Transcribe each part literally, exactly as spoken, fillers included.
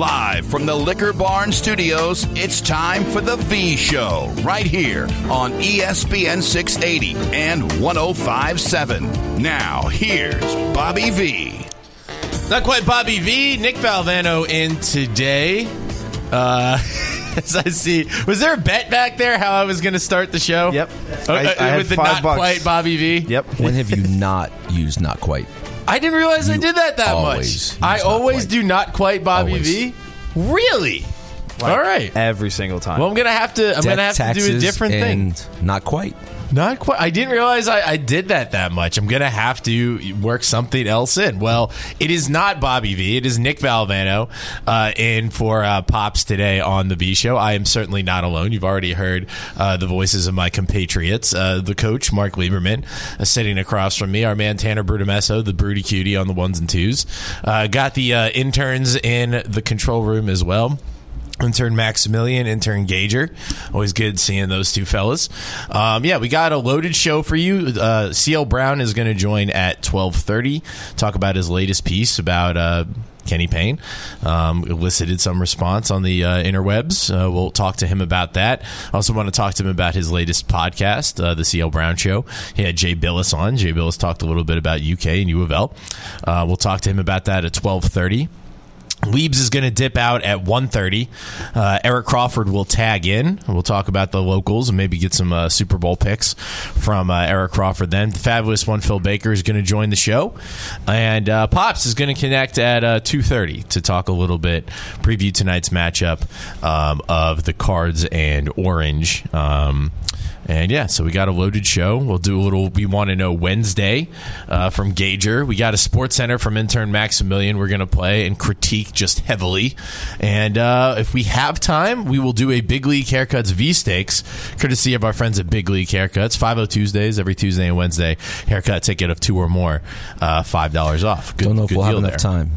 Live from the Liquor Barn Studios, it's time for The V Show, right here on E S P N six eighty and one oh five point seven. Now, here's Bobby V. Not quite Bobby V, Nick Valvano in today. Uh, as I see, was there a bet back there how I was going to start the show? Yep. Uh, I, I with the not bucks. Quite Bobby V? Yep. When have you not used not quite? I didn't realize you I did that that much. I always do not quite Bobby always. V. Really? Like, all right. Every single time. Well, I'm gonna have to. I'm Death, gonna have taxes, to do a different and thing. Not quite. Not quite. I didn't realize I, I did that that much. I'm gonna have to work something else in. Well, it is not Bobby V. It is Nick Valvano uh, in for uh, Pops today on the V Show. I am certainly not alone. You've already heard uh, the voices of my compatriots. Uh, the coach, Mark Lieberman, uh, sitting across from me. Our man Tanner Brutamesso, the Broody Cutie on the ones and twos. Uh, got the uh, interns in the control room as well. Intern Maximilian, intern Gager. Always good seeing those two fellas. Um, yeah, we got a loaded show for you. Uh, C L Brown is going to join at twelve thirty. Talk about his latest piece about uh, Kenny Payne. Um, elicited some response on the uh, interwebs. Uh, we'll talk to him about that. Also want to talk to him about his latest podcast, uh, the C L Brown Show. He had Jay Billis on. Jay Billis talked a little bit about U K and U of L. Uh, we'll talk to him about that at twelve thirty. Leibs is going to dip out at one thirty. Uh, Eric Crawford will tag in. We'll talk about the locals and maybe get some uh, Super Bowl picks from uh, Eric Crawford then. The fabulous one, Phil Baker, is going to join the show. And uh, Pops is going to connect at uh, two thirty to talk a little bit, preview tonight's matchup um, of the Cards and Orange. Um, and, yeah, so we got a loaded show. We'll do a little We Want to Know Wednesday uh, from Gager. We got a Sports Center from intern Maximilian we're going to play and critique just heavily. And uh, if we have time, we will do a Big League Haircuts V-Stakes, courtesy of our friends at Big League Haircuts. five oh Tuesdays, every Tuesday and Wednesday. Haircut ticket of two or more, uh, five dollars off. Good, Don't know if we'll have enough there. time.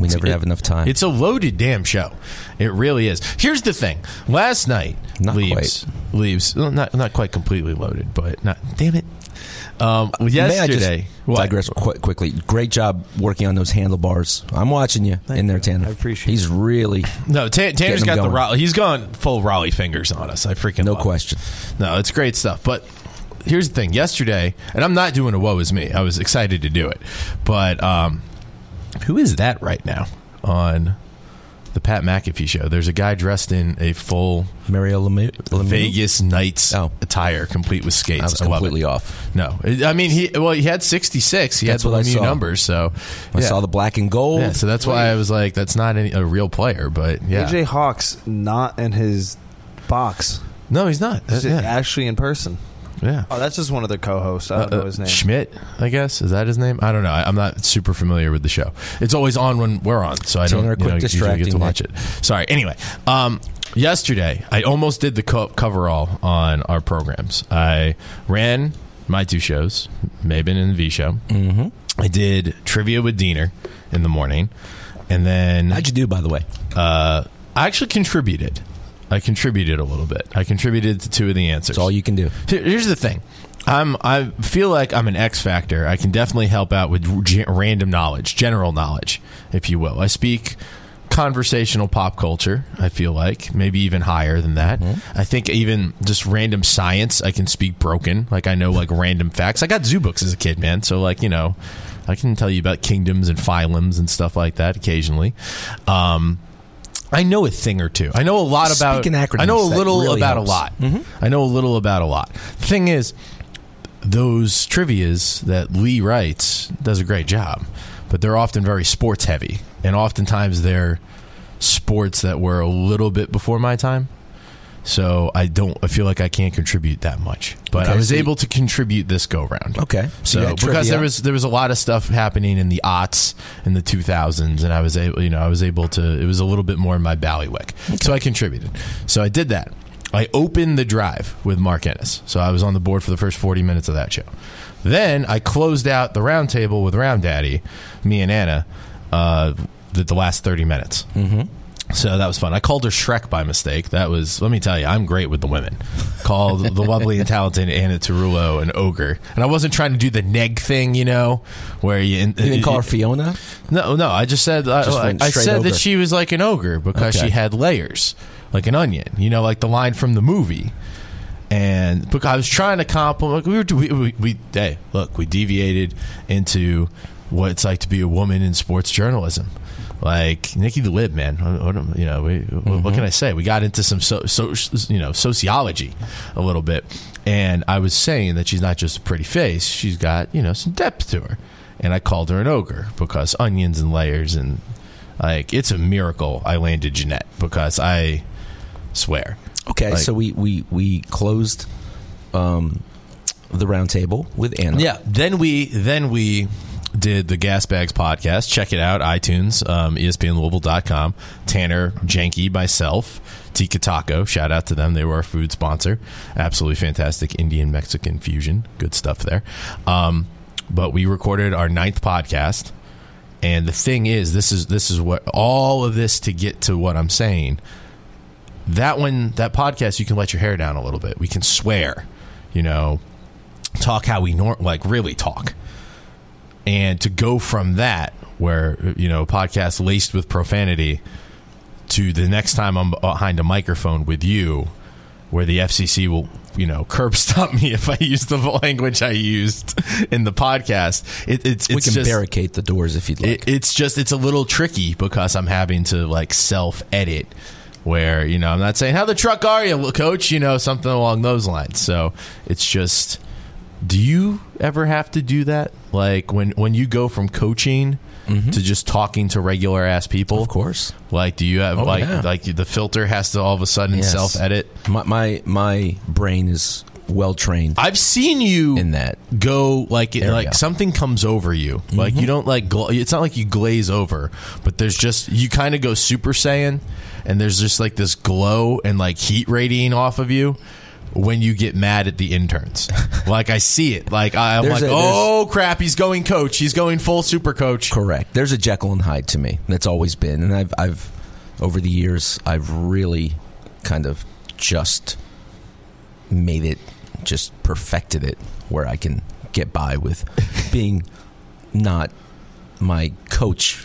We never it, have enough time. It's a loaded damn show. It really is. Here's the thing. Last night, not Leaves. Quite. Leaves. Well, not, not quite completely loaded, but not. Damn it. Um, yesterday, May I just digress quite quickly. Great job working on those handlebars. I'm watching you Thank in there, Tanner. I appreciate. He's really no. T- Tanner's got going. the Raleigh. He's gone full Raleigh fingers on us. I freaking no love question. It. No, it's great stuff. But here's the thing. Yesterday, and I'm not doing a woe is me. I was excited to do it, but um, who is that right now on the Pat McAfee Show? There's a guy dressed in a full Mario Lemieux Vegas Knights oh. attire, complete with skates. I was completely I off. No, I mean he. Well, he had sixty-six. He that's had the Lemieux numbers. So I yeah. saw the black and gold. Yeah, so that's why I was like, that's not any, a real player. But yeah, A J Hawk's not in his box. No, he's not. He's yeah. actually in person. Yeah. Oh, that's just one of the co-hosts. I don't uh, know his name. Schmidt, I guess. Is that his name? I don't know. I, I'm not super familiar with the show. It's always on when we're on, so I don't you know, usually get to watch it. Sorry. Anyway, um, yesterday, I almost did the co- cover all on our programs. I ran my two shows, Mabin and the V Show. Mm-hmm. I did Trivia with Diener in the morning. And then... How'd you do, by the way? Uh, I actually contributed. I contributed a little bit. I contributed to two of the answers. That's all you can do. Here's the thing. I'm, I feel like I'm an X factor. I can definitely help out with g- random knowledge, general knowledge, if you will. I speak conversational pop culture, I feel like, maybe even higher than that. Mm-hmm. I think even just random science, I can speak broken. Like, I know, like, random facts. I got zoo books as a kid, man. So, like, you know... I can tell you about kingdoms and phylums and stuff like that occasionally. Um, I know a thing or two. I know a lot about. Speaking acronyms, I know a little really about helps. a lot. Mm-hmm. I know a little about a lot. The thing is, those trivias that Lee writes does a great job, but they're often very sports heavy, and oftentimes they're sports that were a little bit before my time. So I don't. I feel like I can't contribute that much, but okay, I was so able to contribute this go round. Okay, so, so because there was there was a lot of stuff happening in the aughts in the two thousands, and I was able, you know, I was able to. It was a little bit more in my ballywick, okay. So I contributed. So I did that. I opened the drive with Mark Ennis, so I was on the board for the first forty minutes of that show. Then I closed out the round table with Round Daddy, me and Anna, uh, the, the last thirty minutes. Mm-hmm. So that was fun. I called her Shrek by mistake. That was, let me tell you, I'm great with the women. Called the lovely and talented Anna Tarullo an ogre. And I wasn't trying to do the neg thing, you know, where you... You didn't uh, call her Fiona? No, no. I just said just I, I said ogre. That she was like an ogre because okay. she had layers, like an onion. You know, like the line from the movie. And because I was trying to compliment... We were, we, we, we, hey, look, we deviated into what it's like to be a woman in sports journalism. Like Nikki the Lib, man. What, you know, we, mm-hmm. what can I say? We got into some so, so, you know, sociology a little bit, and I was saying that she's not just a pretty face; she's got, you know, some depth to her. And I called her an ogre because onions and layers, and like it's a miracle I landed Jeanette because I swear. Okay, like, so we we we closed um, the round table with Anna. Yeah. Then we then we. did the Gas Bags podcast. Check it out, iTunes, um, E S P N Louisville dot com. Tanner, Janky, myself, Tika Taco, shout out to them. They were our food sponsor. Absolutely fantastic Indian-Mexican fusion. Good stuff there. Um, but we recorded our ninth podcast, and the thing is, this is this is what all of this to get to what I'm saying. That one, that podcast, you can let your hair down a little bit. We can swear, you know, talk how we nor- like really talk. And to go from that, where, you know, podcast laced with profanity, to the next time I'm behind a microphone with you, where the F C C will, you know, curb stop me if I use the language I used in the podcast. It, it's, it's we can just, barricade the doors if you'd like. It, it's just it's a little tricky because I'm having to like self edit. Where, you know, I'm not saying how the truck are you, coach? You know, something along those lines. So it's just. Do you ever have to do that? Like when, when you go from coaching mm-hmm. to just talking to regular ass people? Of course. Like, do you have oh, like yeah. like the filter has to all of a sudden yes. self edit? My, my my brain is well trained. I've seen you in that go like it, like something comes over you. Mm-hmm. Like you don't like gla- it's not like you glaze over, but there's just you kind of go Super Saiyan, and there's just like this glow and like heat radiating off of you. When you get mad at the interns, like I see it, like I'm there's like, a, oh crap, he's going coach, he's going full super coach. Correct. There's a Jekyll and Hyde to me. That's always been, and I've, I've over the years, I've really kind of just made it, just perfected it, where I can get by with being not my coach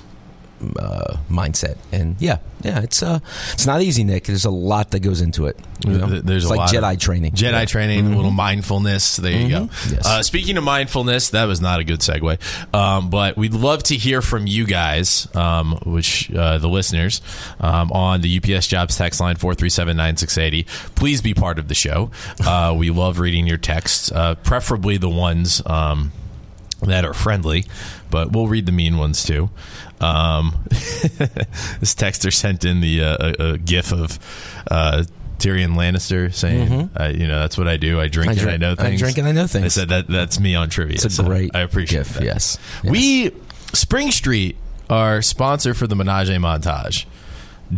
Uh, mindset. And yeah, yeah, it's uh, it's not easy, Nick. There's a lot that goes into it. You know? There's it's a like lot Jedi of training, Jedi yeah. training, mm-hmm. a little mindfulness. There mm-hmm. you go. Yes. Uh, speaking of mindfulness, that was not a good segue. Um, but we'd love to hear from you guys, um, which uh, the listeners um, on the U P S Jobs text line four three seven nine six eighty. Please be part of the show. Uh, we love reading your texts, uh, preferably the ones um, that are friendly, but we'll read the mean ones too. Um, this texter sent in the uh, a, a gif of uh, Tyrion Lannister saying, mm-hmm. I, "You know, that's what I do. I drink, I drink and I know things. I drink and I know things." I said that that's me on trivia. It's a so great. I appreciate gif, that. Yes, yes, we Spring Street, our sponsor for the Menage a Montage,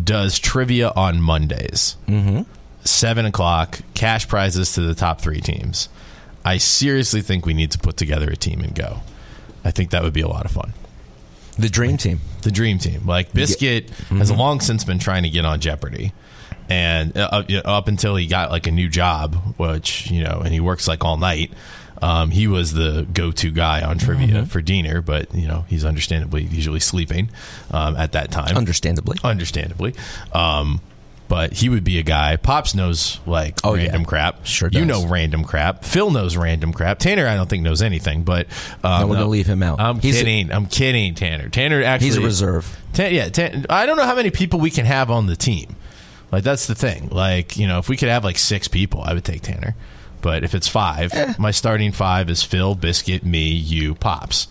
does trivia on Mondays, mm-hmm. seven o'clock. Cash prizes to the top three teams. I seriously think we need to put together a team and go. I think that would be a lot of fun. The dream team. The dream team. Like, Biscuit mm-hmm. has long since been trying to get on Jeopardy. And uh, up until he got, like, a new job, which, you know, and he works, like, all night, um, he was the go-to guy on trivia mm-hmm. for Diener. But, you know, he's understandably usually sleeping um, at that time. Understandably. Understandably. Um, But he would be a guy. Pops knows, like, oh, random yeah. crap. Sure does. You know random crap. Phil knows random crap. Tanner, I don't think, knows anything. But um, no, we're no, going to leave him out. I'm he's kidding. A, I'm kidding, Tanner. Tanner actually... He's a reserve. Tan, yeah, Tan, I don't know how many people we can have on the team. Like, that's the thing. Like, you know, if we could have, like, six people, I would take Tanner. But if it's five, eh. my starting five is Phil, Biscuit, me, you, Pops.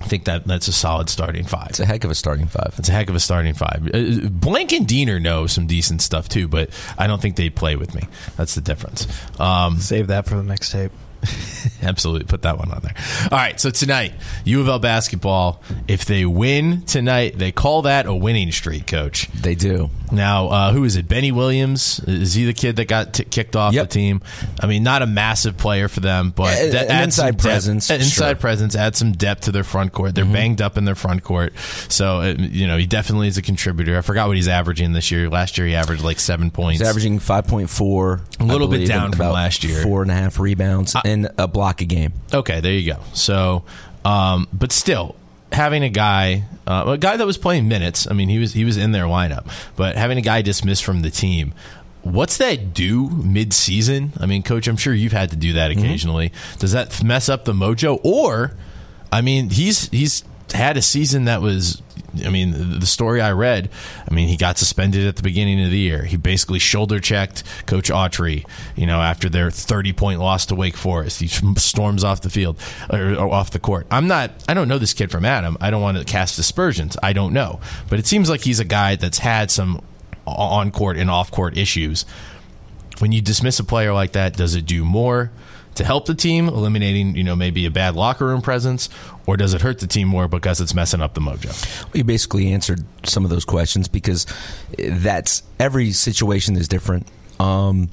I think that that's a solid starting five. It's a heck of a starting five. It's a heck of a starting five. Blank and Diener know some decent stuff, too, but I don't think they play with me. That's the difference. Um, Save that for the mixtape. Absolutely. Put that one on there. All right. So tonight, U of L basketball, if they win tonight, they call that a winning streak, Coach. They do. Now, uh, who is it? Benny Williams? Is he the kid that got t- kicked off yep. the team? I mean, not a massive player for them, but yeah, that adds inside presence. Depth, inside sure. presence adds some depth to their front court. They're mm-hmm. banged up in their front court. So, it, you know, he definitely is a contributor. I forgot what he's averaging this year. Last year, he averaged like seven points. He's averaging five point four. A little believe, bit down from last year. Four and a half rebounds. I, And a block a game. Okay, there you go. So, um, but still, having a guy, uh, a guy that was playing minutes. I mean, he was he was in their lineup, but having a guy dismissed from the team. What's that do mid-season? I mean, Coach, I'm sure you've had to do that occasionally. Mm-hmm. Does that mess up the mojo? Or, I mean, he's he's had a season that was. I mean, the story I read, I mean, he got suspended at the beginning of the year. He basically shoulder-checked Coach Autry, you know, after their thirty-point loss to Wake Forest. He storms off the field, or off the court. I'm not, I don't know this kid from Adam. I don't want to cast aspersions. I don't know. But it seems like he's a guy that's had some on-court and off-court issues. When you dismiss a player like that, does it do more to help the team, eliminating, you know, maybe a bad locker room presence, or does it hurt the team more because it's messing up the mojo? Well, you basically answered some of those questions because that's every situation is different. Um,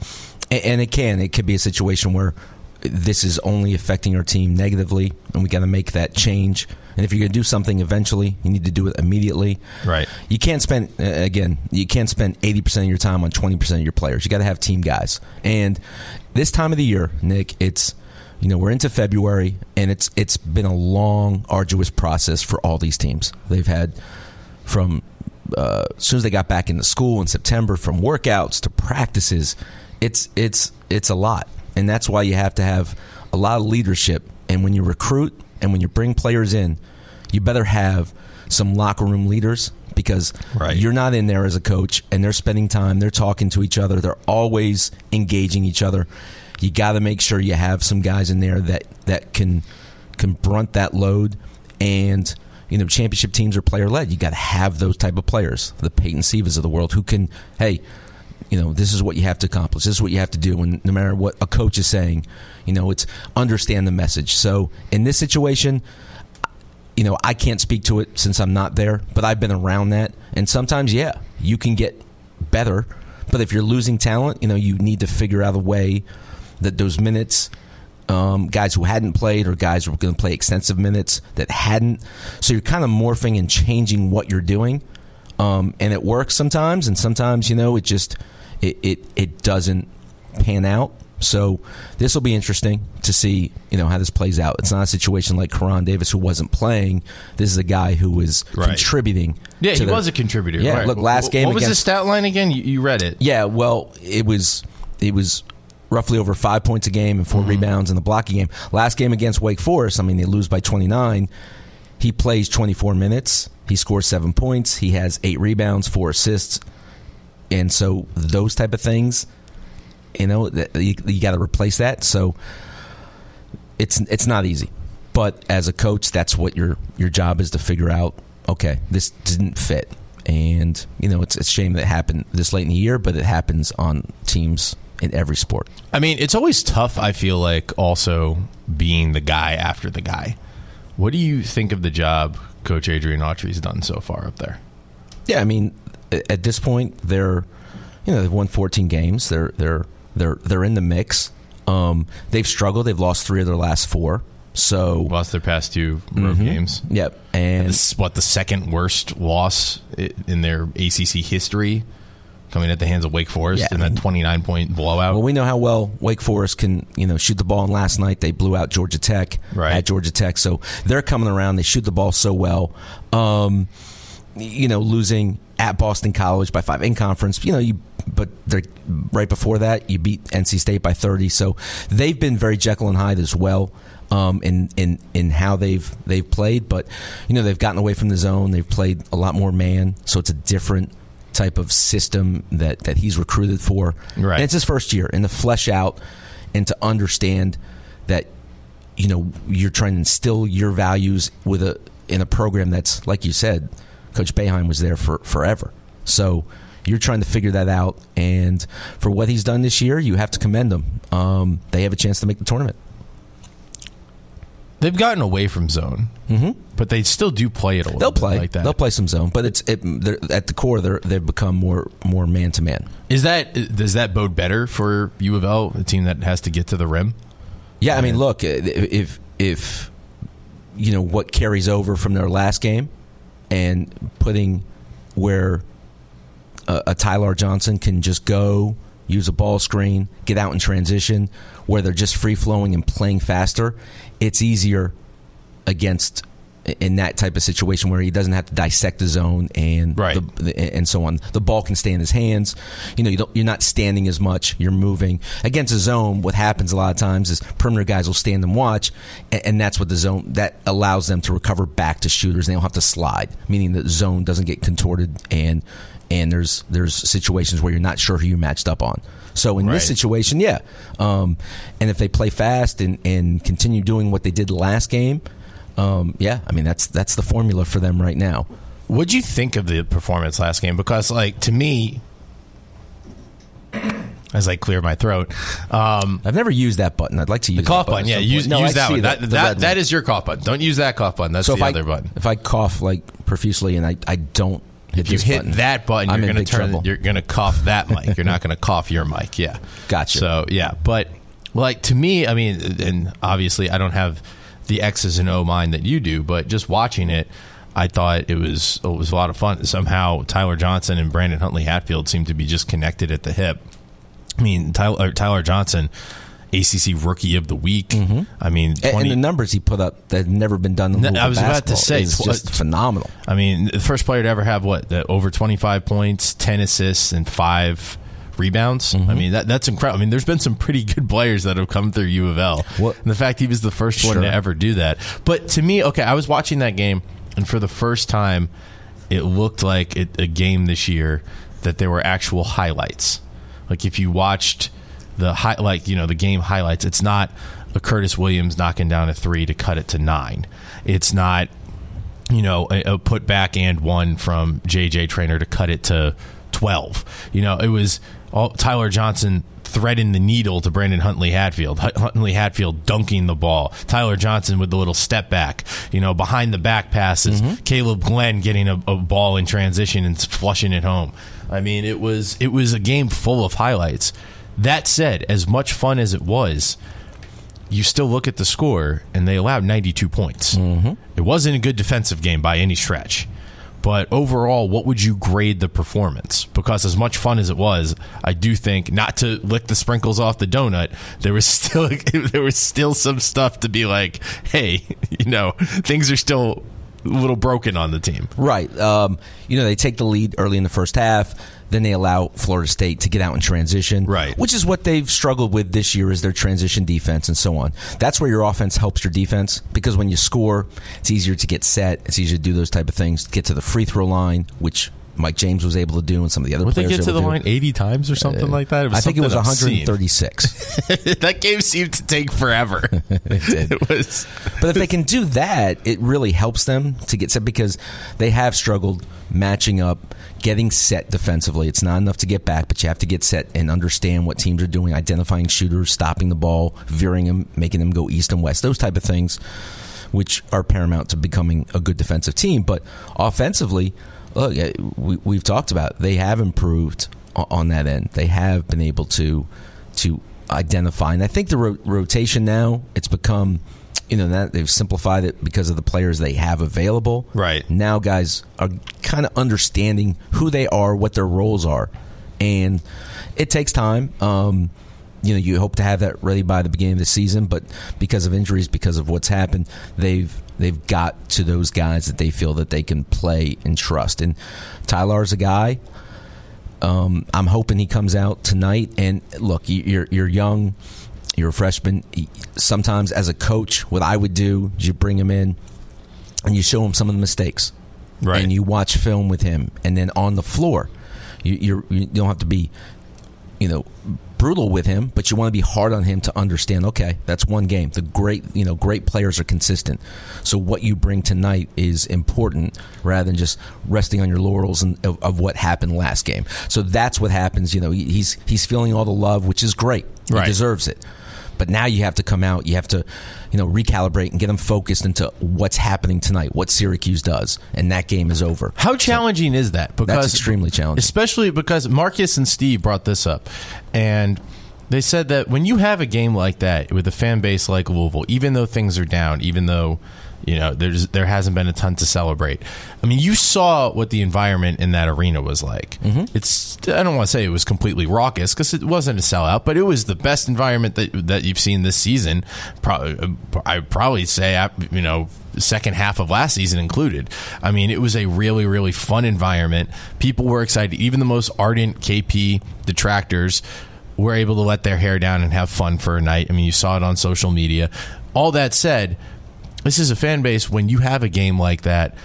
and it can. It could be a situation where this is only affecting our team negatively, and we got to make that change. And if you're going to do something eventually, you need to do it immediately. Right. You can't spend, again, you can't spend eighty percent of your time on twenty percent of your players. You got to have team guys. And this time of the year, Nick, it's, you know, we're into February, and it's it's been a long, arduous process for all these teams. They've had from uh, as soon as they got back into school in September, from workouts to practices, it's it's it's a lot. And that's why you have to have a lot of leadership. And when you recruit and when you bring players in, you better have some locker room leaders because right. you're not in there as a coach and they're spending time, they're talking to each other, they're always engaging each other. You got to make sure you have some guys in there that, that can confront that load. And, you know, championship teams are player-led. You got to have those type of players, the Peyton Sievas of the world, who can, hey, you know, this is what you have to accomplish. This is what you have to do. And no matter what a coach is saying, you know, it's understand the message. So in this situation, you know, I can't speak to it since I'm not there, but I've been around that. And sometimes, yeah, you can get better. But if you're losing talent, you know, you need to figure out a way that those minutes, um, guys who hadn't played or guys who were going to play extensive minutes that hadn't. So you're kind of morphing and changing what you're doing. Um, and it works sometimes. And sometimes, you know, it just it, it, it doesn't pan out. So this will be interesting to see, you know, how this plays out. It's not a situation like Karan Davis who wasn't playing. This is a guy who was right. contributing. Yeah, he the, was a contributor. Yeah, right. Look, last game. What was against, the stat line again? You, you read it. Yeah, well, it was it was roughly over five points a game and four mm-hmm. rebounds in the blocking game. Last game against Wake Forest, I mean, they lose by twenty-nine. He plays twenty-four minutes. He scores seven points. He has eight rebounds, four assists. And so those type of things. You know, you, you got to replace that. So it's it's not easy. But as a coach, that's what your your job is to figure out, okay, this didn't fit. And, you know, it's, it's a shame that it happened this late in the year, but it happens on teams in every sport. I mean, it's always tough, I feel like, also being the guy after the guy. What do you think of the job Coach Adrian Autry's done so far up there? Yeah, I mean, at this point, they're, you know, they've won fourteen games. They're, they're, They're they're in the mix. Um, they've struggled. They've lost three of their last four. So lost their past two road mm-hmm. games. Yep, and this is what the second worst loss in their A C C history, coming at the hands of Wake Forest yeah, in that twenty-nine point blowout. Well, we know how well Wake Forest can you know shoot the ball. And last night they blew out Georgia Tech right. at Georgia Tech. So they're coming around. They shoot the ball so well. Um, you know, losing at Boston College by five in conference. You know, you but right before that, you beat N C State by thirty. So they've been very Jekyll and Hyde as well. Um, in, in in how they've they've played, but you know they've gotten away from the zone. They've played a lot more man, so it's a different type of system that, that he's recruited for. Right, and it's his first year, and to flesh out and to understand that you know you're trying to instill your values with a in a program that's, like you said, Coach Boeheim was there for forever. So you're trying to figure that out, and for what he's done this year, you have to commend them. Um, they have a chance to make the tournament. They've gotten away from zone, mm-hmm. but they still do play it a little They'll bit play. Like that. They'll play some zone, but it's it, at the core they're, they've become more more man to man. Is that does that bode better for U of L, a team that has to get to the rim? Yeah, and I mean, look, if if you know what carries over from their last game, and putting where a, a Tyler Johnson can just go use a ball screen, get out in transition, where they're just free flowing and playing faster. It's easier against in that type of situation where he doesn't have to dissect the zone and right. the, the, and so on. The ball can stay in his hands. You know, you don't, you're not standing as much. You're moving against a zone. What happens a lot of times is perimeter guys will stand and watch, and, and that's what the zone that allows them to recover back to shooters. And they don't have to slide, meaning the zone doesn't get contorted and and there's there's situations where you're not sure who you matched up on. So in right. this situation, yeah. Um, and if they play fast and, and continue doing what they did last game, um, yeah, I mean, that's that's the formula for them right now. What'd you think of the performance last game? Because, like, to me, as I clear my throat. Um, I've never used that button. I'd like to use the cough that button. button. Yeah, use, no, use that one. That, that, that, that is your cough button. Don't use that cough button. That's so the other I, button. If I cough, like, profusely and I, I don't. If you hit button. that button, I'm you're going to turn. Trouble. You're going to cough that mic. You're not going to cough your mic. Yeah, gotcha. So yeah, but like to me, I mean, and obviously I don't have the X's and O mind that you do, but just watching it, I thought it was it was a lot of fun. Somehow Tyler Johnson and Brandon Huntley-Hatfield seem to be just connected at the hip. I mean, Tyler, Tyler Johnson, A C C Rookie of the Week. Mm-hmm. I mean, twenty and the numbers he put up that have never been done. In I was about to say, it's just phenomenal. I mean, the first player to ever have what the, over twenty-five points, ten assists, and five rebounds. Mm-hmm. I mean, that, that's incredible. I mean, there's been some pretty good players that have come through U of L, what? and the fact he was the first sure. one to ever do that. But to me, okay, I was watching that game, and for the first time, it looked like it, a game this year that there were actual highlights. Like if you watched. The high, like you know, the game highlights. It's not a Curtis Williams knocking down a three to cut it to nine. It's not, you know, a, a put back and one from J J Traynor to cut it to twelve. You know, it was all Tyler Johnson threading the needle to Brandon Huntley-Hatfield. Huntley-Hatfield dunking the ball. Tyler Johnson with the little step back, you know, behind the back passes. Mm-hmm. Caleb Glenn getting a, a ball in transition and flushing it home. I mean, it was it was a game full of highlights. That said, as much fun as it was, you still look at the score, and they allowed ninety-two points. Mm-hmm. It wasn't a good defensive game by any stretch. But overall, what would you grade the performance? Because as much fun as it was, I do think, not to lick the sprinkles off the donut, there was still there was still some stuff to be like, hey, you know, things are still a little broken on the team. Right. Um, you know, they take the lead early in the first half. Then they allow Florida State to get out in transition, right? Which is what they've struggled with this year is their transition defense and so on. That's where your offense helps your defense because when you score, it's easier to get set. It's easier to do those type of things, get to the free throw line, which Mike James was able to do and some of the other what players. Did they get to the line eighty times or something uh, like that? It was I think it was one hundred thirty-six. That game seemed to take forever. It did. It was. But if they can do that, it really helps them to get set because they have struggled matching up, getting set defensively. It's not enough to get back, but you have to get set and understand what teams are doing, identifying shooters, stopping the ball, veering them, making them go east and west, those type of things, which are paramount to becoming a good defensive team. But offensively, look, we, we've talked about it. They have improved on that end. They have been able to to identify. And I think the ro- rotation now, it's become, you know, that they've simplified it because of the players they have available. Right. Now guys are kind of understanding who they are, what their roles are. And it takes time. Um, you know, you hope to have that ready by the beginning of the season, but because of injuries, because of what's happened, they've They've got to those guys that they feel that they can play and trust. And Tyler's a guy. Um, I'm hoping he comes out tonight. And look, you're you're young. You're a freshman. Sometimes as a coach, what I would do is you bring him in and you show him some of the mistakes. Right. And you watch film with him. And then on the floor, you you're, you don't have to be, you know, brutal with him, but you want to be hard on him to understand, okay, that's one game. The great, you know, great players are consistent. So what you bring tonight is important rather than just resting on your laurels and of, of what happened last game. So that's what happens. You know, he's he's feeling all the love, which is great. Right. He deserves it. But now you have to come out. You have to, you know, recalibrate and get them focused into what's happening tonight, what Syracuse does, and that game is over. How challenging so, is that? Because that's extremely challenging. Especially because Marcus and Steve brought this up, and they said that when you have a game like that with a fan base like Louisville, even though things are down, even though, you know, there's there hasn't been a ton to celebrate. I mean, you saw what the environment in that arena was like. Mm-hmm. It's I don't want to say it was completely raucous because it wasn't a sellout, but it was the best environment that that you've seen this season. Probably, I'd probably say, you know, second half of last season included. I mean, it was a really, really fun environment. People were excited. Even the most ardent K P detractors were able to let their hair down and have fun for a night. I mean, you saw it on social media. All that said, this is a fan base. When you have a game like that,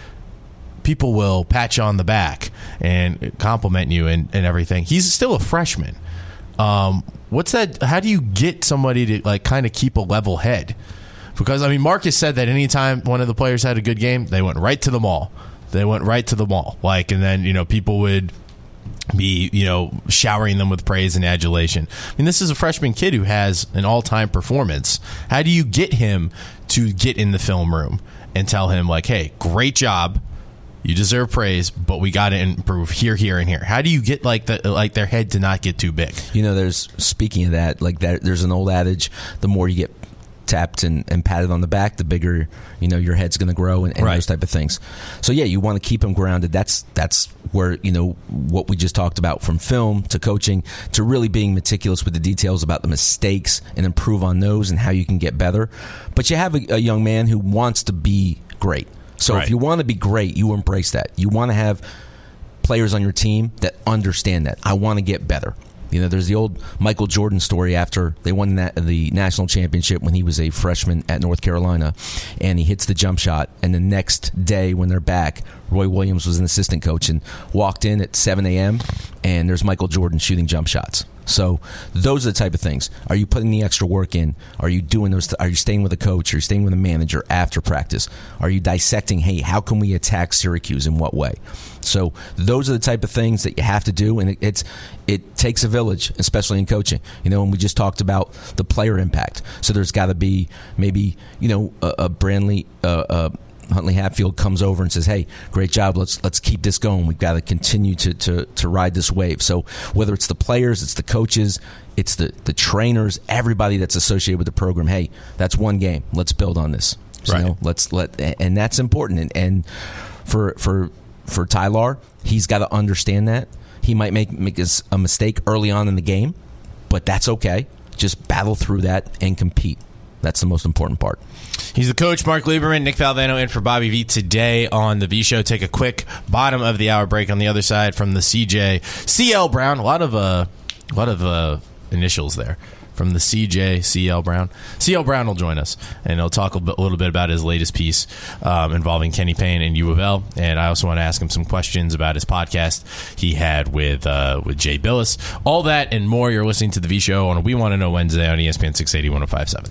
people will pat you on the back and compliment you and, and everything. He's still a freshman. Um, what's that? How do you get somebody to like kind of keep a level head? Because I mean, Marcus said that anytime one of the players had a good game, they went right to the mall. They went right to the mall. Like, and then you know, people would be, you know, showering them with praise and adulation. I mean, this is a freshman kid who has an all-time performance. How do you get him to get in the film room and tell him, like, hey, great job, you deserve praise, but we got to improve here, here, and here? How do you get, like, the like their head to not get too big? You know, there's speaking of that, like, that, there's an old adage, the more you get tapped and, and patted on the back, the bigger, you know, your head's going to grow and, and right. those type of things. So yeah, you want to keep them grounded. That's that's where, you know, what we just talked about, from film to coaching to really being meticulous with the details about the mistakes and improve on those and how you can get better. But you have a, a young man who wants to be great. So right. if you want to be great, you embrace that. You want to have players on your team that understand that. I want to get better. You know, there's the old Michael Jordan story after they won that, the national championship when he was a freshman at North Carolina, and he hits the jump shot. And the next day when they're back, Roy Williams was an assistant coach and walked in at seven a.m., and there's Michael Jordan shooting jump shots. So those are the type of things. Are you putting the extra work in? Are you doing those? Th- are you staying with a coach? Are you staying with a manager after practice? Are you dissecting, hey, how can we attack Syracuse in what way? So those are the type of things that you have to do, and it, it's it takes a village, especially in coaching. You know, and we just talked about the player impact. So there's got to be maybe, you know, a, a Brandley, uh, uh, Huntley-Hatfield comes over and says, hey, great job, let's let's keep this going. We've got to continue to, to, to ride this wave. So whether it's the players, it's the coaches, it's the, the trainers, everybody that's associated with the program, hey, that's one game, let's build on this. So, right. you know, let's let, and that's important. And, and for for for Tyler, he's got to understand that. He might make, make a mistake early on in the game, but that's okay. Just battle through that and compete. That's the most important part. He's the coach, Mark Lieberman, Nick Valvano, in for Bobby V today on The V Show. Take a quick bottom of the hour break. On the other side, from the C J, C L Brown, a lot of uh, a lot of uh, initials there. From the C J, C L Brown. C L Brown will join us, and he'll talk a, bit, a little bit about his latest piece um, involving Kenny Payne and U of L. And I also want to ask him some questions about his podcast he had with uh, with Jay Billis. All that and more. You're listening to The V Show on We Want to Know Wednesday on E S P N six eighty, one oh five point seven.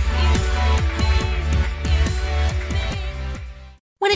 When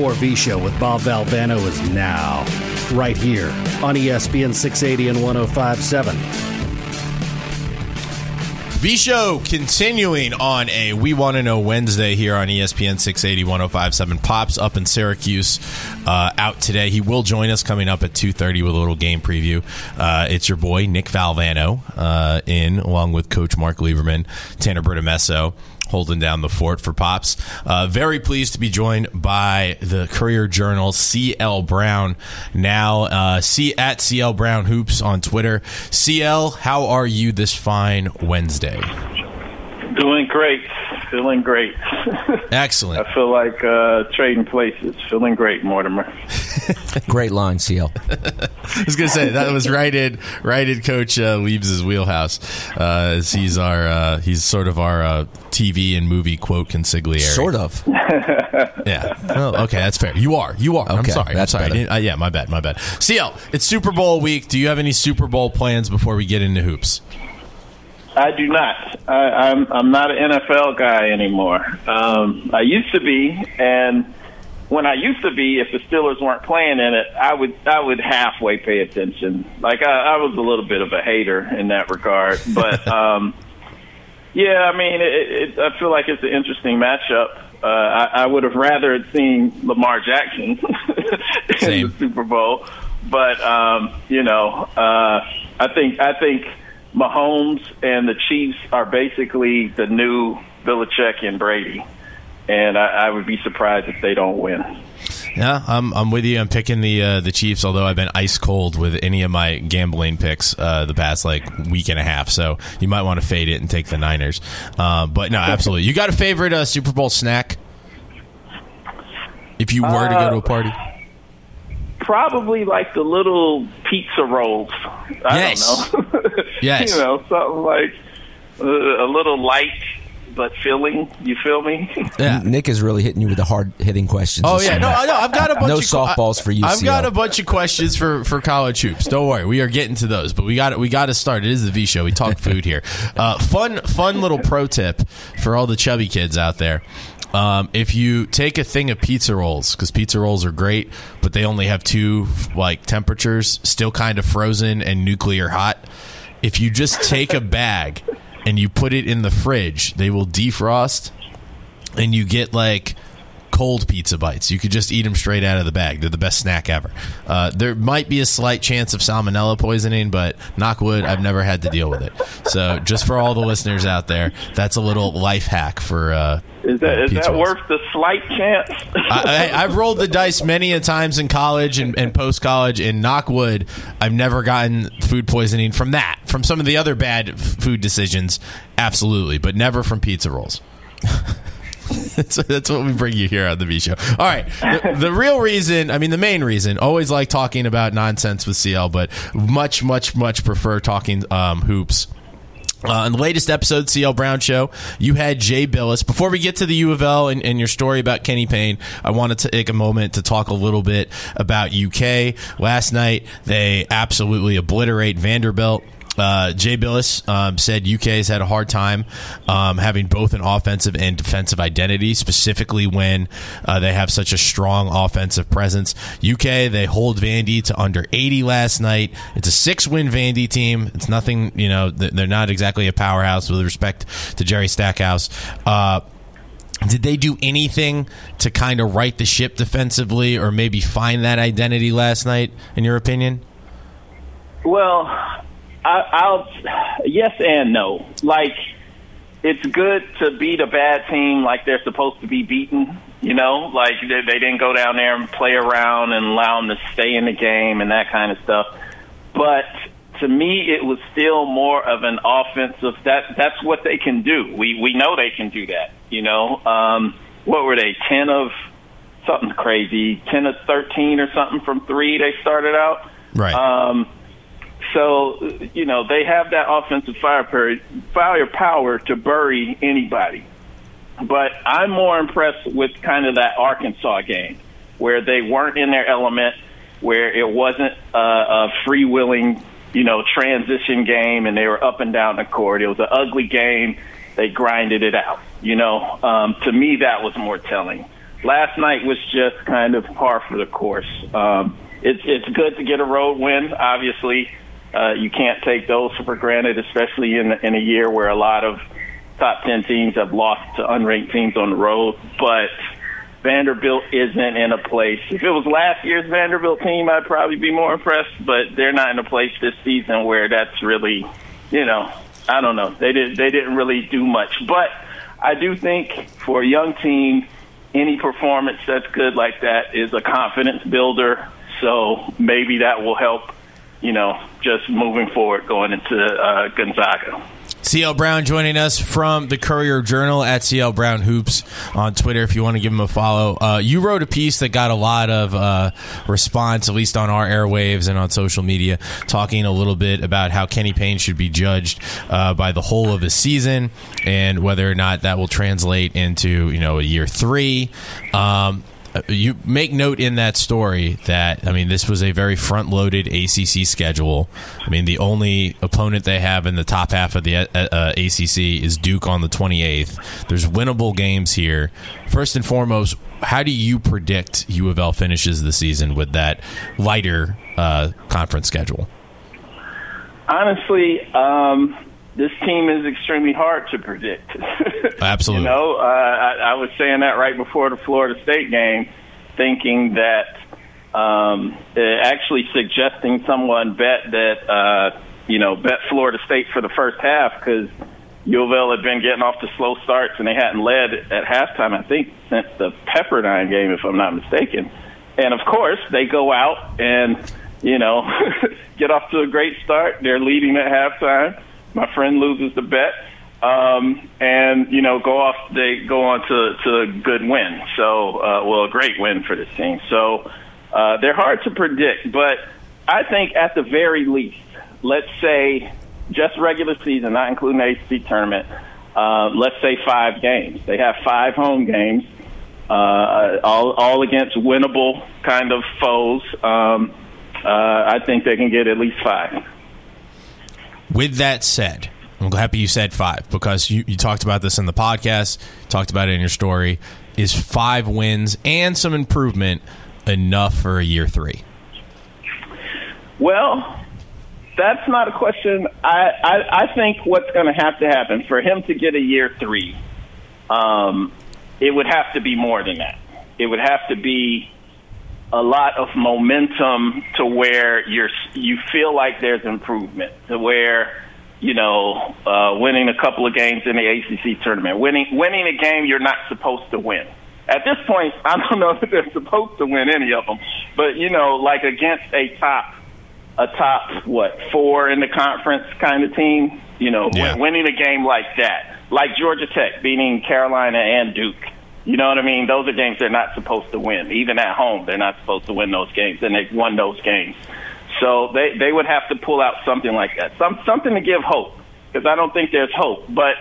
more V Show with Bob Valvano is now, right here on E S P N six eighty and one oh five point seven. V Show continuing on a We Want to Know Wednesday here on E S P N six eighty, one oh five point seven. Pops up in Syracuse uh, out today. He will join us coming up at two thirty with a little game preview. Uh, it's your boy, Nick Valvano, uh, in, along with Coach Mark Lieberman, Tanner Bertomesso, holding down the fort for Pops. Uh, very pleased to be joined by the Courier Journal, C L Brown, now uh, C at C L Brown Hoops on Twitter. C L, how are you this fine Wednesday? Doing great. Feeling great. Excellent. I feel like uh, trading places. Feeling great, Mortimer. Great line, C L. I was going to say, that was right in, right in Coach uh, Leibs' wheelhouse. Uh, as he's, our, uh, he's sort of our uh, T V and movie quote consigliere. Sort of. Yeah. Oh, okay, that's fair. You are. You are. Okay, I'm sorry. That's I'm sorry. I, yeah, my bad. My bad. C L, it's Super Bowl week. Do you have any Super Bowl plans before we get into hoops? I do not. I, I'm I'm not an N F L guy anymore. Um, I used to be, and when I used to be, if the Steelers weren't playing in it, I would I would halfway pay attention. Like I, I was a little bit of a hater in that regard, but um, yeah, I mean, it, it, I feel like it's an interesting matchup. Uh, I, I would have rather seen Lamar Jackson in Same. the Super Bowl, but um, you know, uh, I think I think. Mahomes and the Chiefs are basically the new Belichick and Brady, and I, I would be surprised if they don't win. Yeah, I'm I'm with you. I'm picking the uh, the Chiefs, although I've been ice cold with any of my gambling picks uh, the past like week and a half. So you might want to fade it and take the Niners. Uh, but no, absolutely, you got a favorite uh, Super Bowl snack if you were uh, to go to a party. Probably like the little pizza rolls. I yes. don't know. Yes. You know, something like uh, a little light but filling. You feel me? Yeah. Nick is really hitting you with the hard-hitting questions. Oh, yeah. No, no, I've got a bunch no of softballs for you. I've got a bunch of questions for, for college hoops. Don't worry. We are getting to those, but we got we got to start. It is the V Show. We talk food here. Uh, fun, fun little pro tip for all the chubby kids out there. Um, if you take a thing of pizza rolls, because pizza rolls are great, but they only have two like temperatures, still kind of frozen and nuclear hot. If you just take a bag and you put it in the fridge, they will defrost, and you get like cold pizza bites. You could just eat them straight out of the bag. They're the best snack ever. Uh, there might be a slight chance of salmonella poisoning, but knock wood, I've never had to deal with it. So just for all the listeners out there, that's a little life hack for uh Is that, uh, is that worth the slight chance? I, I, I've rolled the dice many a times in college and, and post-college, and knock wood, I've never gotten food poisoning from that. From some of the other bad food decisions, absolutely, but never from pizza rolls. That's, that's what we bring you here on the V Show. All right. The, the real reason, I mean, the main reason, always like talking about nonsense with C L, but much, much, much prefer talking um, hoops. Uh, in the latest episode, C L Brown Show, you had Jay Billis. Before we get to the U of L and, and your story about Kenny Payne, I wanted to take a moment to talk a little bit about U K. Last night, they absolutely obliterate Vanderbilt. Uh, Jay Billis um, said U K has had a hard time um, having both an offensive and defensive identity, specifically when uh, they have such a strong offensive presence. U K, they hold Vandy to under eighty last night. It's a six-win Vandy team. It's nothing, you know, they're not exactly a powerhouse with respect to Jerry Stackhouse. Uh, did they do anything to kind of right the ship defensively or maybe find that identity last night, in your opinion? Well... I, I'll yes and no. Like, it's good to beat a bad team like they're supposed to be beaten, you know? Like, they, they didn't go down there and play around and allow them to stay in the game and that kind of stuff. But to me, it was still more of an offensive. That, that's what they can do. We we know they can do that, you know? Um, what were they, ten of something crazy, ten of thirteen or something from three they started out? Right. Um So, you know, they have that offensive firepower to bury anybody. But I'm more impressed with kind of that Arkansas game where they weren't in their element, where it wasn't a, a free-wheeling, you know, transition game and they were up and down the court. It was an ugly game. They grinded it out. You know, um, to me, that was more telling. last night was just kind of par for the course. Um, it's it's good to get a road win. Obviously, uh, you can't take those for granted, especially in in a year where a lot of top ten teams have lost to unranked teams on the road. But Vanderbilt isn't in a place. If it was last year's Vanderbilt team, I'd probably be more impressed, but they're not in a place this season where that's really, you know, I don't know. They didn't they didn't really do much. But I do think for a young team, any performance that's good like that is a confidence builder. So maybe that will help, you know, just moving forward going into uh, Gonzaga. C L Brown joining us from the Courier-Journal at C L Brown Hoops on Twitter if you want to give him a follow. Uh, you wrote a piece that got a lot of uh, response, at least on our airwaves and on social media, talking a little bit about how Kenny Payne should be judged uh, by the whole of his season and whether or not that will translate into, you know, a year three. Um, you make note in that story that, I mean, this was a very front-loaded A C C schedule. I mean, the only opponent they have in the top half of the uh, A C C is Duke on the twenty-eighth. There's winnable games here. First and foremost, how do you predict U of L finishes the season with that lighter uh, conference schedule? Honestly, um, this team is extremely hard to predict. Absolutely. You know, uh, I, I was saying that right before the Florida State game, thinking that um, actually suggesting someone bet that, uh, you know, bet Florida State for the first half because U of L had been getting off to slow starts and they hadn't led at halftime, I think, since the Pepperdine game, if I'm not mistaken. And, of course, they go out and, you know, get off to a great start. They're leading at halftime. My friend loses the bet, um, and, you know, go off. They go on to, to a good win. So, uh, well, a great win for this team. So uh, they're hard to predict, but I think at the very least, let's say just regular season, not including the A C C tournament, uh, let's say five games. They have five home games, uh, all, all against winnable kind of foes. Um, uh, I think they can get at least five. With that said, I'm happy you said five because you, you talked about this in the podcast, talked about it in your story. Is five wins and some improvement enough for a year three? Well, that's not a question. I, I, I think what's going to have to happen for him to get a year three, um, it would have to be more than that. It would have to be a lot of momentum to where you're, you feel like there's improvement, to where, you know, uh, winning a couple of games in the A C C tournament, winning winning a game you're not supposed to win. At this point, I don't know if they're supposed to win any of them, but, you know, like against a top, a top what, four in the conference kind of team, you know, yeah. winning a game like that, like Georgia Tech beating Carolina and Duke. You know what I mean? Those are games they're not supposed to win. Even at home, they're not supposed to win those games, and they've won those games. So they, they would have to pull out something like that, Some, something to give hope, because I don't think there's hope. But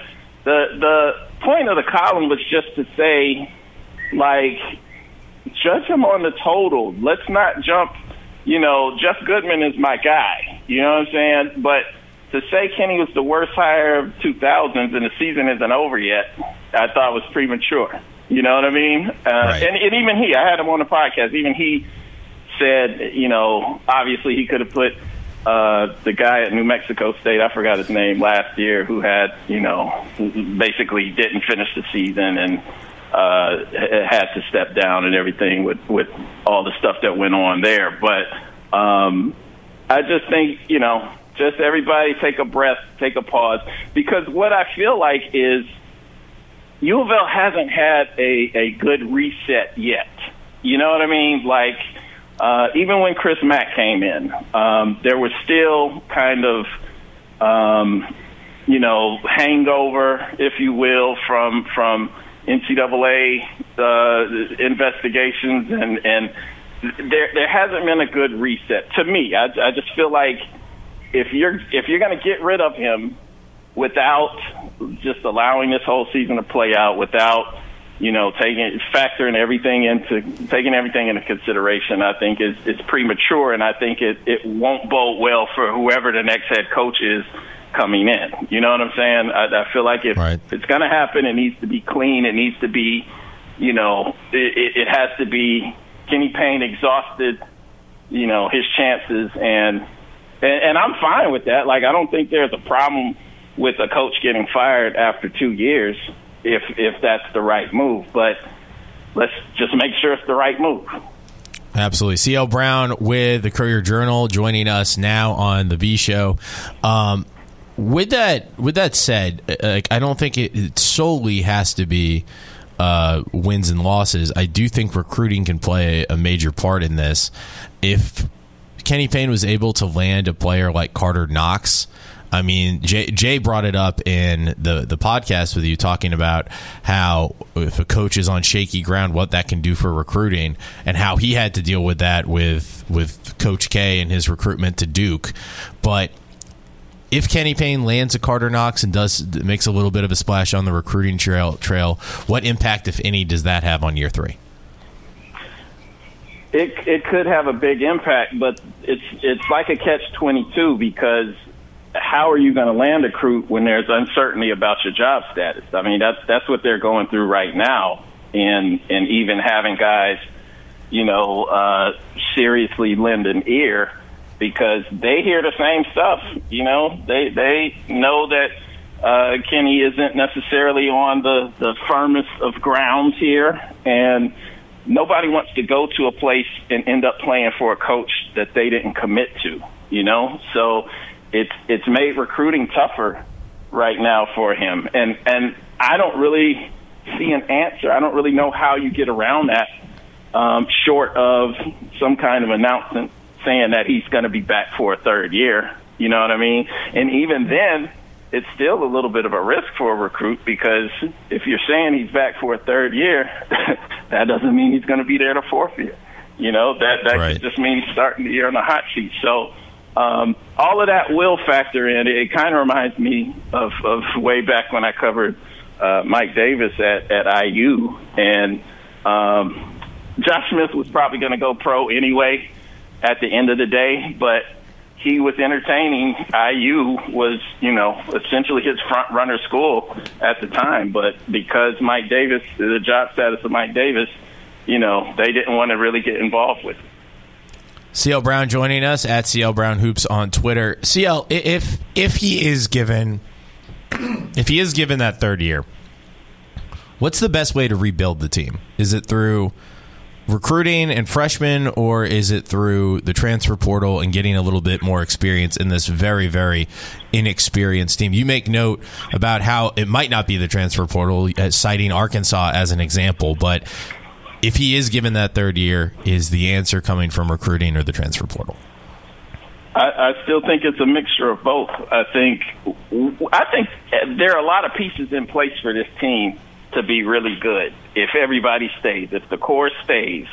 the the point of the column was just to say, like, judge them on the total. Let's not jump, you know, Jeff Goodman is my guy. You know what I'm saying? But to say Kenny was the worst hire of two thousands and the season isn't over yet, I thought was premature. You know what I mean? Uh, right. and, and even he, I had him on the podcast, even he said, you know, obviously he could have put uh, the guy at New Mexico State, I forgot his name, last year who had, you know, basically didn't finish the season and uh, had to step down and everything with, with all the stuff that went on there. But um, I just think, you know, just everybody take a breath, take a pause, because what I feel like is, U of L hasn't had a, a good reset yet. You know what I mean? Like, uh, even when Chris Mack came in, um, there was still kind of, um, you know, hangover, if you will, from from N C double A uh, investigations, and, and there there hasn't been a good reset. To me, I, I just feel like if you're if you're going to get rid of him, without just allowing this whole season to play out, without, you know, taking factoring everything into taking everything into consideration, I think is it's premature, and I think it, it won't bode well for whoever the next head coach is coming in. You know what I'm saying? I, I feel like if right. it's going to happen, it needs to be clean. It needs to be you know, it, it has to be Kenny Payne exhausted, you know, his chances. And, and and I'm fine with that. Like, I don't think there's a problem with a coach getting fired after two years if if that's the right move. But let's just make sure it's the right move. Absolutely. C L Brown with the Courier Journal joining us now on the V Show. Um, with that, with that said, like, I don't think it, it solely has to be uh, wins and losses. I do think recruiting can play a major part in this. If Kenny Payne was able to land a player like Carter Knox, I mean, Jay, Jay brought it up in the, the podcast with you, talking about how if a coach is on shaky ground, what that can do for recruiting, and how he had to deal with that with with Coach K and his recruitment to Duke. But if Kenny Payne lands a Carter Knox and does makes a little bit of a splash on the recruiting trail, trail, what impact, if any, does that have on year three? It it could have a big impact, but it's it's like a catch twenty-two, because how are you going to land a recruit when there's uncertainty about your job status? I mean, that's that's what they're going through right now, and and even having guys, you know, uh, seriously lend an ear, because they hear the same stuff. You know, they they know that uh, Kenny isn't necessarily on the the firmest of grounds here, and nobody wants to go to a place and end up playing for a coach that they didn't commit to. You know, so. It's it's made recruiting tougher right now for him, and and I don't really see an answer. I don't really know how you get around that, um, short of some kind of announcement saying that he's going to be back for a third year. You know what I mean? And even then, it's still a little bit of a risk for a recruit, because if you're saying he's back for a third year, that doesn't mean he's going to be there the fourth year. You know, that that right. just means starting the year on the hot seat. So. Um, all of that will factor in. It kind of reminds me of, of way back when I covered uh, Mike Davis at, at I U. And um, Josh Smith was probably going to go pro anyway at the end of the day, but he was entertaining. I U was, you know, essentially his front-runner school at the time. But because Mike Davis, the job status of Mike Davis, you know, they didn't want to really get involved with it. C L Brown joining us at C L Brown Hoops on Twitter. C L, if if he is given if he is given that third year, what's the best way to rebuild the team? Is it through recruiting and freshmen, or is it through the transfer portal and getting a little bit more experience in this very, very inexperienced team? You make note about how it might not be the transfer portal, citing Arkansas as an example, but if he is given that third year, is the answer coming from recruiting or the transfer portal? I, I still think it's a mixture of both. I think I think there are a lot of pieces in place for this team to be really good if everybody stays, if the core stays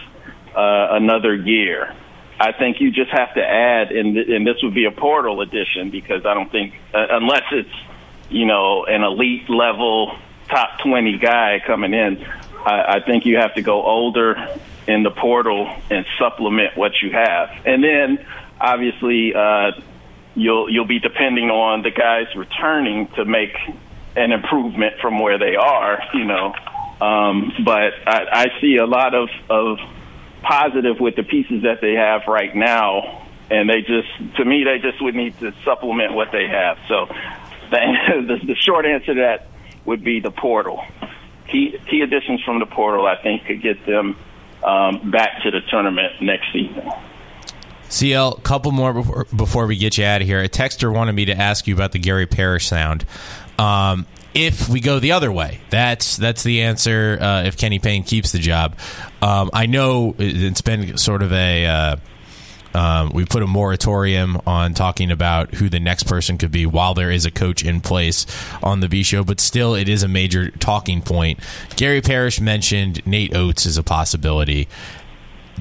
uh, another year. I think you just have to add, and, and this would be a portal addition, because I don't think, uh, unless it's, you know, an elite level top twenty guy coming in, I think you have to go older in the portal and supplement what you have. And then, obviously, uh, you'll you'll be depending on the guys returning to make an improvement from where they are, you know. Um, but I, I see a lot of, of positive with the pieces that they have right now, and they just, to me, they just would need to supplement what they have. So the, the short answer to that would be the portal. Key, key additions from the portal, I think, could get them um, back to the tournament next season. C L, a couple more before, before we get you out of here. A texter wanted me to ask you about the Gary Parrish sound. Um, if we go the other way, that's that's the answer uh, if Kenny Payne keeps the job. Um, I know it's been sort of a uh, um, we put a moratorium on talking about who the next person could be while there is a coach in place on the V Show, but still it is a major talking point. Gary Parrish mentioned Nate Oates as a possibility.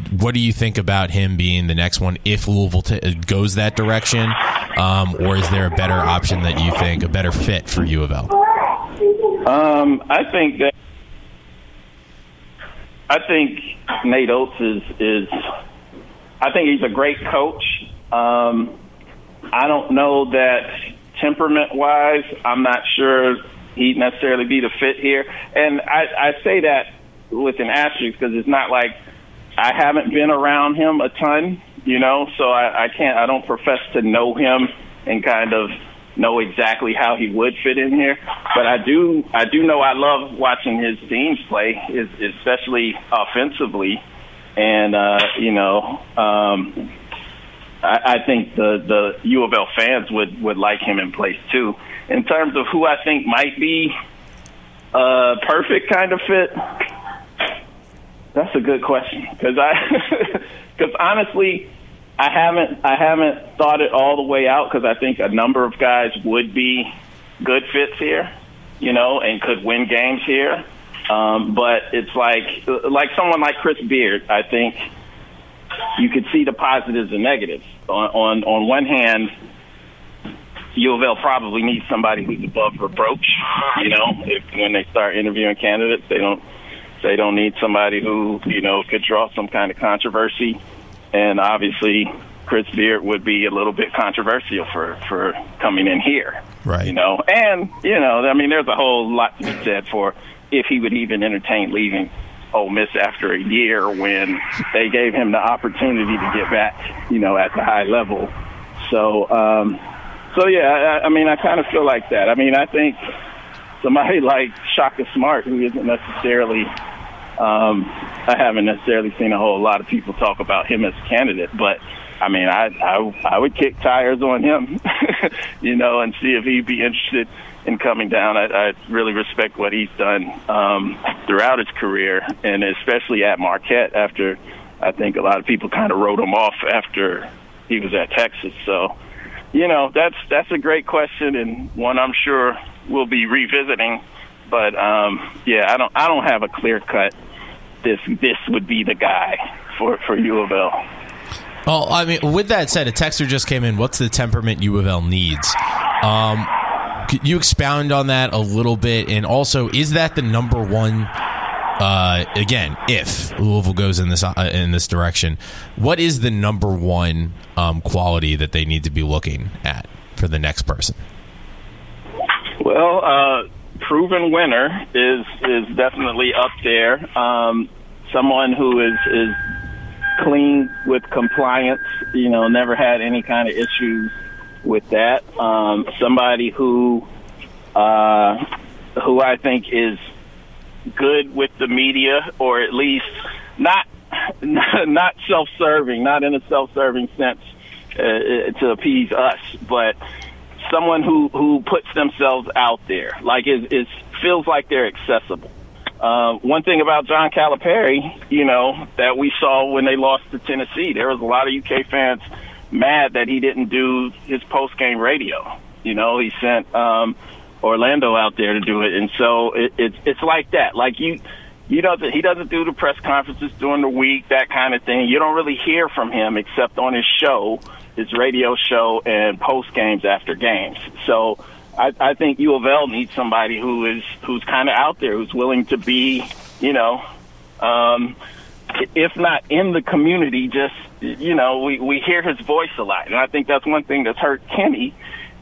What do you think about him being the next one if Louisville t- goes that direction? Um, or is there a better option that you think, a better fit for U of L? Um, I think that I think Nate Oates is is I think he's a great coach. Um, I don't know that temperament-wise, I'm not sure he'd necessarily be the fit here. And I, I say that with an asterisk, because it's not like I haven't been around him a ton, you know, so I, I can't, I don't profess to know him and kind of know exactly how he would fit in here. But I do, I do know I love watching his teams play, especially offensively. And, uh, you know, um, I, I think the, the U of L fans would, would like him in place too. In terms of who I think might be a perfect kind of fit, that's a good question, because I, because honestly, I haven't I haven't thought it all the way out, because I think a number of guys would be good fits here, you know, and could win games here. Um, but it's like like someone like Chris Beard. I think you could see the positives and negatives. On on, on one hand, U of L probably needs somebody who's above reproach. You know, if, when they start interviewing candidates, they don't. They don't need somebody who, you know, could draw some kind of controversy. And obviously, Chris Beard would be a little bit controversial for, for coming in here. Right. You know, and, you know, I mean, there's a whole lot to be said for if he would even entertain leaving Ole Miss after a year when they gave him the opportunity to get back, you know, at the high level. So, um, so yeah, I, I mean, I kind of feel like that. I mean, I think somebody like Shaka Smart, who isn't necessarily – Um, I haven't necessarily seen a whole lot of people talk about him as a candidate, but I mean, I I, I would kick tires on him, you know, and see if he'd be interested in coming down. I, I really respect what he's done um, throughout his career, and especially at Marquette. After I think a lot of people kind of wrote him off after he was at Texas. So, you know, that's that's a great question, and one I'm sure we'll be revisiting. But um, yeah, I don't. I don't have a clear cut. This this would be the guy for, for U of L. Oh, I mean, with that said, a texter just came in. What's the temperament U of L needs? Um, could you expound on that a little bit? And also, is that the number one? Uh, again, if Louisville goes in this uh, in this direction, what is the number one um, quality that they need to be looking at for the next person? Well. Uh, proven winner is is definitely up there. Um, someone who is, is clean with compliance, you know, never had any kind of issues with that. Um, somebody who uh, who I think is good with the media, or at least not not self-serving, not in a self-serving sense uh, to appease us, but someone who, who puts themselves out there, like it, it feels like they're accessible. Uh, one thing about John Calipari, you know, that we saw when they lost to Tennessee, there was a lot of U K fans mad that he didn't do his post-game radio. You know, he sent um, Orlando out there to do it, and so it, it, it's like that. Like you, you know, he doesn't do the press conferences during the week, that kind of thing. You don't really hear from him except on his show. His radio show and post games after games. So I, I think U of L needs somebody who is who's kind of out there, who's willing to be, you know, um, if not in the community, just, you know, we, we hear his voice a lot. And I think that's one thing that's hurt Kenny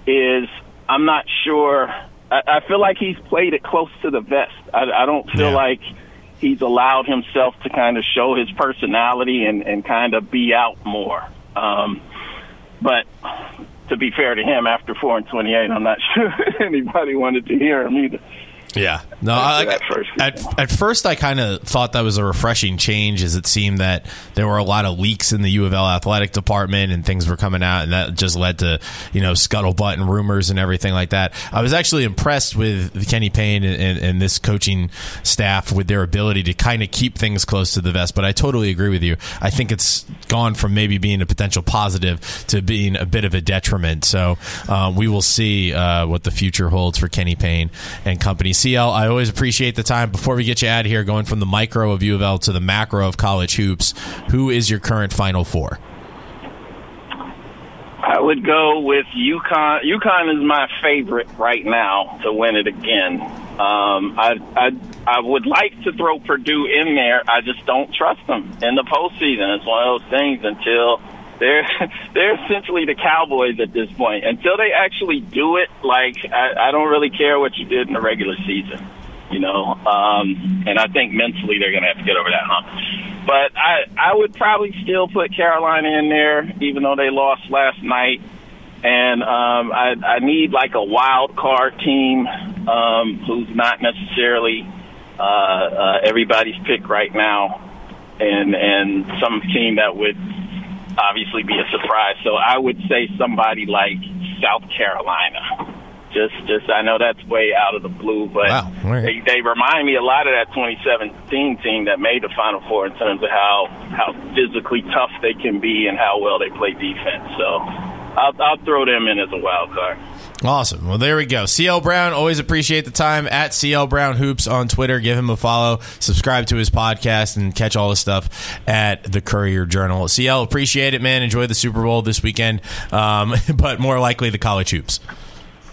is I'm not sure. I, I feel like he's played it close to the vest. I, I don't feel yeah. like he's allowed himself to kind of show his personality and, and kind of be out more. Um, But to be fair to him, after four and twenty-eight, I'm not sure anybody wanted to hear him either. Yeah, no. I, at, first, at, at first, I kind of thought that was a refreshing change, as it seemed that there were a lot of leaks in the U of L athletic department, and things were coming out, and that just led to, you know, scuttlebutt and rumors and everything like that. I was actually impressed with Kenny Payne and, and, and this coaching staff with their ability to kind of keep things close to the vest. But I totally agree with you. I think it's gone from maybe being a potential positive to being a bit of a detriment. So uh, we will see uh, what the future holds for Kenny Payne and company. C L, I always appreciate the time. Before we get you out of here, going from the micro of U of L to the macro of college hoops, who is your current Final Four? I would go with UConn. UConn is my favorite right now to win it again. Um, I, I I would like to throw Purdue in there. I just don't trust them in the postseason. It's one of those things until they're they're essentially the Cowboys at this point. Until they actually do it, like I, I don't really care what you did in the regular season. you know. Um, and I think mentally they're going to have to get over that hump. But I, I would probably still put Carolina in there, even though they lost last night. And um, I, I need, like, a wild card team um, who's not necessarily uh, uh, everybody's pick right now, and and some team that would obviously be a surprise. So I would say somebody like South Carolina. Just, just I know that's way out of the blue, but wow, right. they, they remind me a lot of that twenty seventeen team that made the Final Four in terms of how, how physically tough they can be and how well they play defense. So I'll, I'll throw them in as a wild card. Awesome. Well, there we go. C L Brown, always appreciate the time. At C L Brown Hoops on Twitter. Give him a follow. Subscribe to his podcast and catch all the stuff at the Courier Journal. C L, appreciate it, man. Enjoy the Super Bowl this weekend, um, but more likely the college hoops.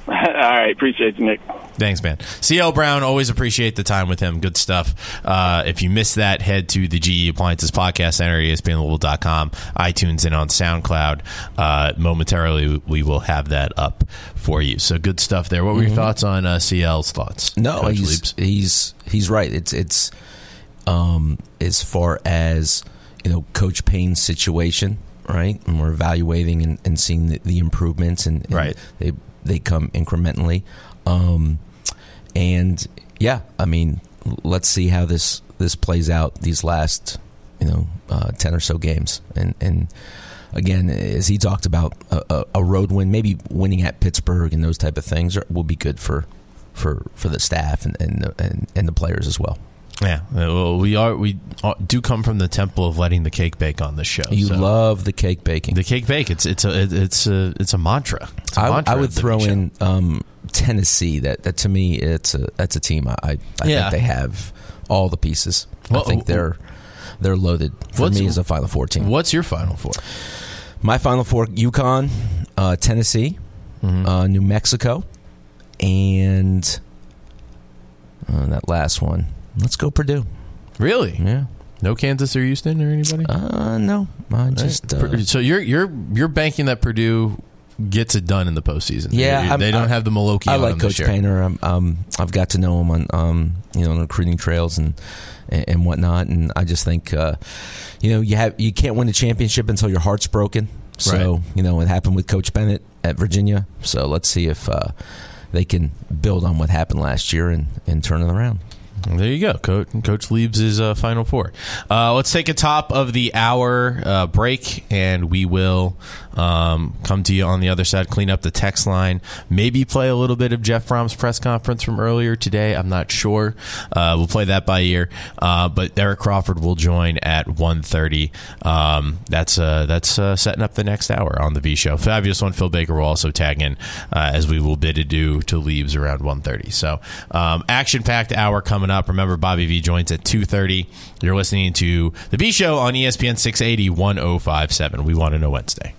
All right. Appreciate you, Nick. Thanks, man. C L Brown, always appreciate the time with him. Good stuff. Uh, if you missed that, head to the G E Appliances Podcast Center, E S P N Louisville dot com, iTunes, and on SoundCloud. Uh, momentarily, we will have that up for you. So good stuff there. What were your mm-hmm. thoughts on uh, C L's thoughts? No, he's, he's he's right. It's it's um, as far as, you know, Coach Payne's situation, right? And we're evaluating and, and seeing the, the improvements, and, and right. they they come incrementally. Um, And, yeah, I mean, let's see how this, this plays out these last, you know, uh, ten or so games. And, and again, as he talked about, a, a road win, maybe winning at Pittsburgh and those type of things are, will be good for, for, for the staff and, and, and, and the players as well. Yeah, well, we are we do come from the temple of letting the cake bake on the show. You so. love the cake baking. The cake bake. It's it's a it's a it's a mantra. It's a I, mantra I would throw in um, Tennessee. That, that to me, it's a that's a team. I I yeah. think they have all the pieces. Well, I think they're they're loaded. For me, as a Final Four team. What's your Final Four? My Final Four: UConn, uh, Tennessee, mm-hmm. uh, New Mexico, and uh, that last one. Let's go Purdue. Really? Yeah. No Kansas or Houston or anybody? Uh, no. I just uh, so you're you're you're banking that Purdue gets it done in the postseason. Yeah, they, they don't I, have the Maloki. I on like them Coach Painter. I'm, um, I've got to know him on um, you know, on recruiting trails and and whatnot. And I just think uh, you know you have you can't win a championship until your heart's broken. So right. you know it happened with Coach Bennett at Virginia. So let's see if uh, they can build on what happened last year and, and turn it around. There you go. Coach, Coach Leibs is uh, Final Four. Uh, let's take a top of the hour uh, break, and we will um, come to you on the other side, clean up the text line, maybe play a little bit of Jeff Fromm's press conference from earlier today. I'm not sure. Uh, we'll play that by ear. Uh, but Eric Crawford will join at one thirty. Um, that's uh, that's uh, setting up the next hour on The V Show. Fabulous one. Phil Baker will also tag in uh, as we will bid adieu to Leibs around one thirty. So um, action-packed hour coming up. Remember, Bobby V joins at two thirty. You're listening to The B Show on E S P N six eighty, one oh five point seven. We want to know Wednesday.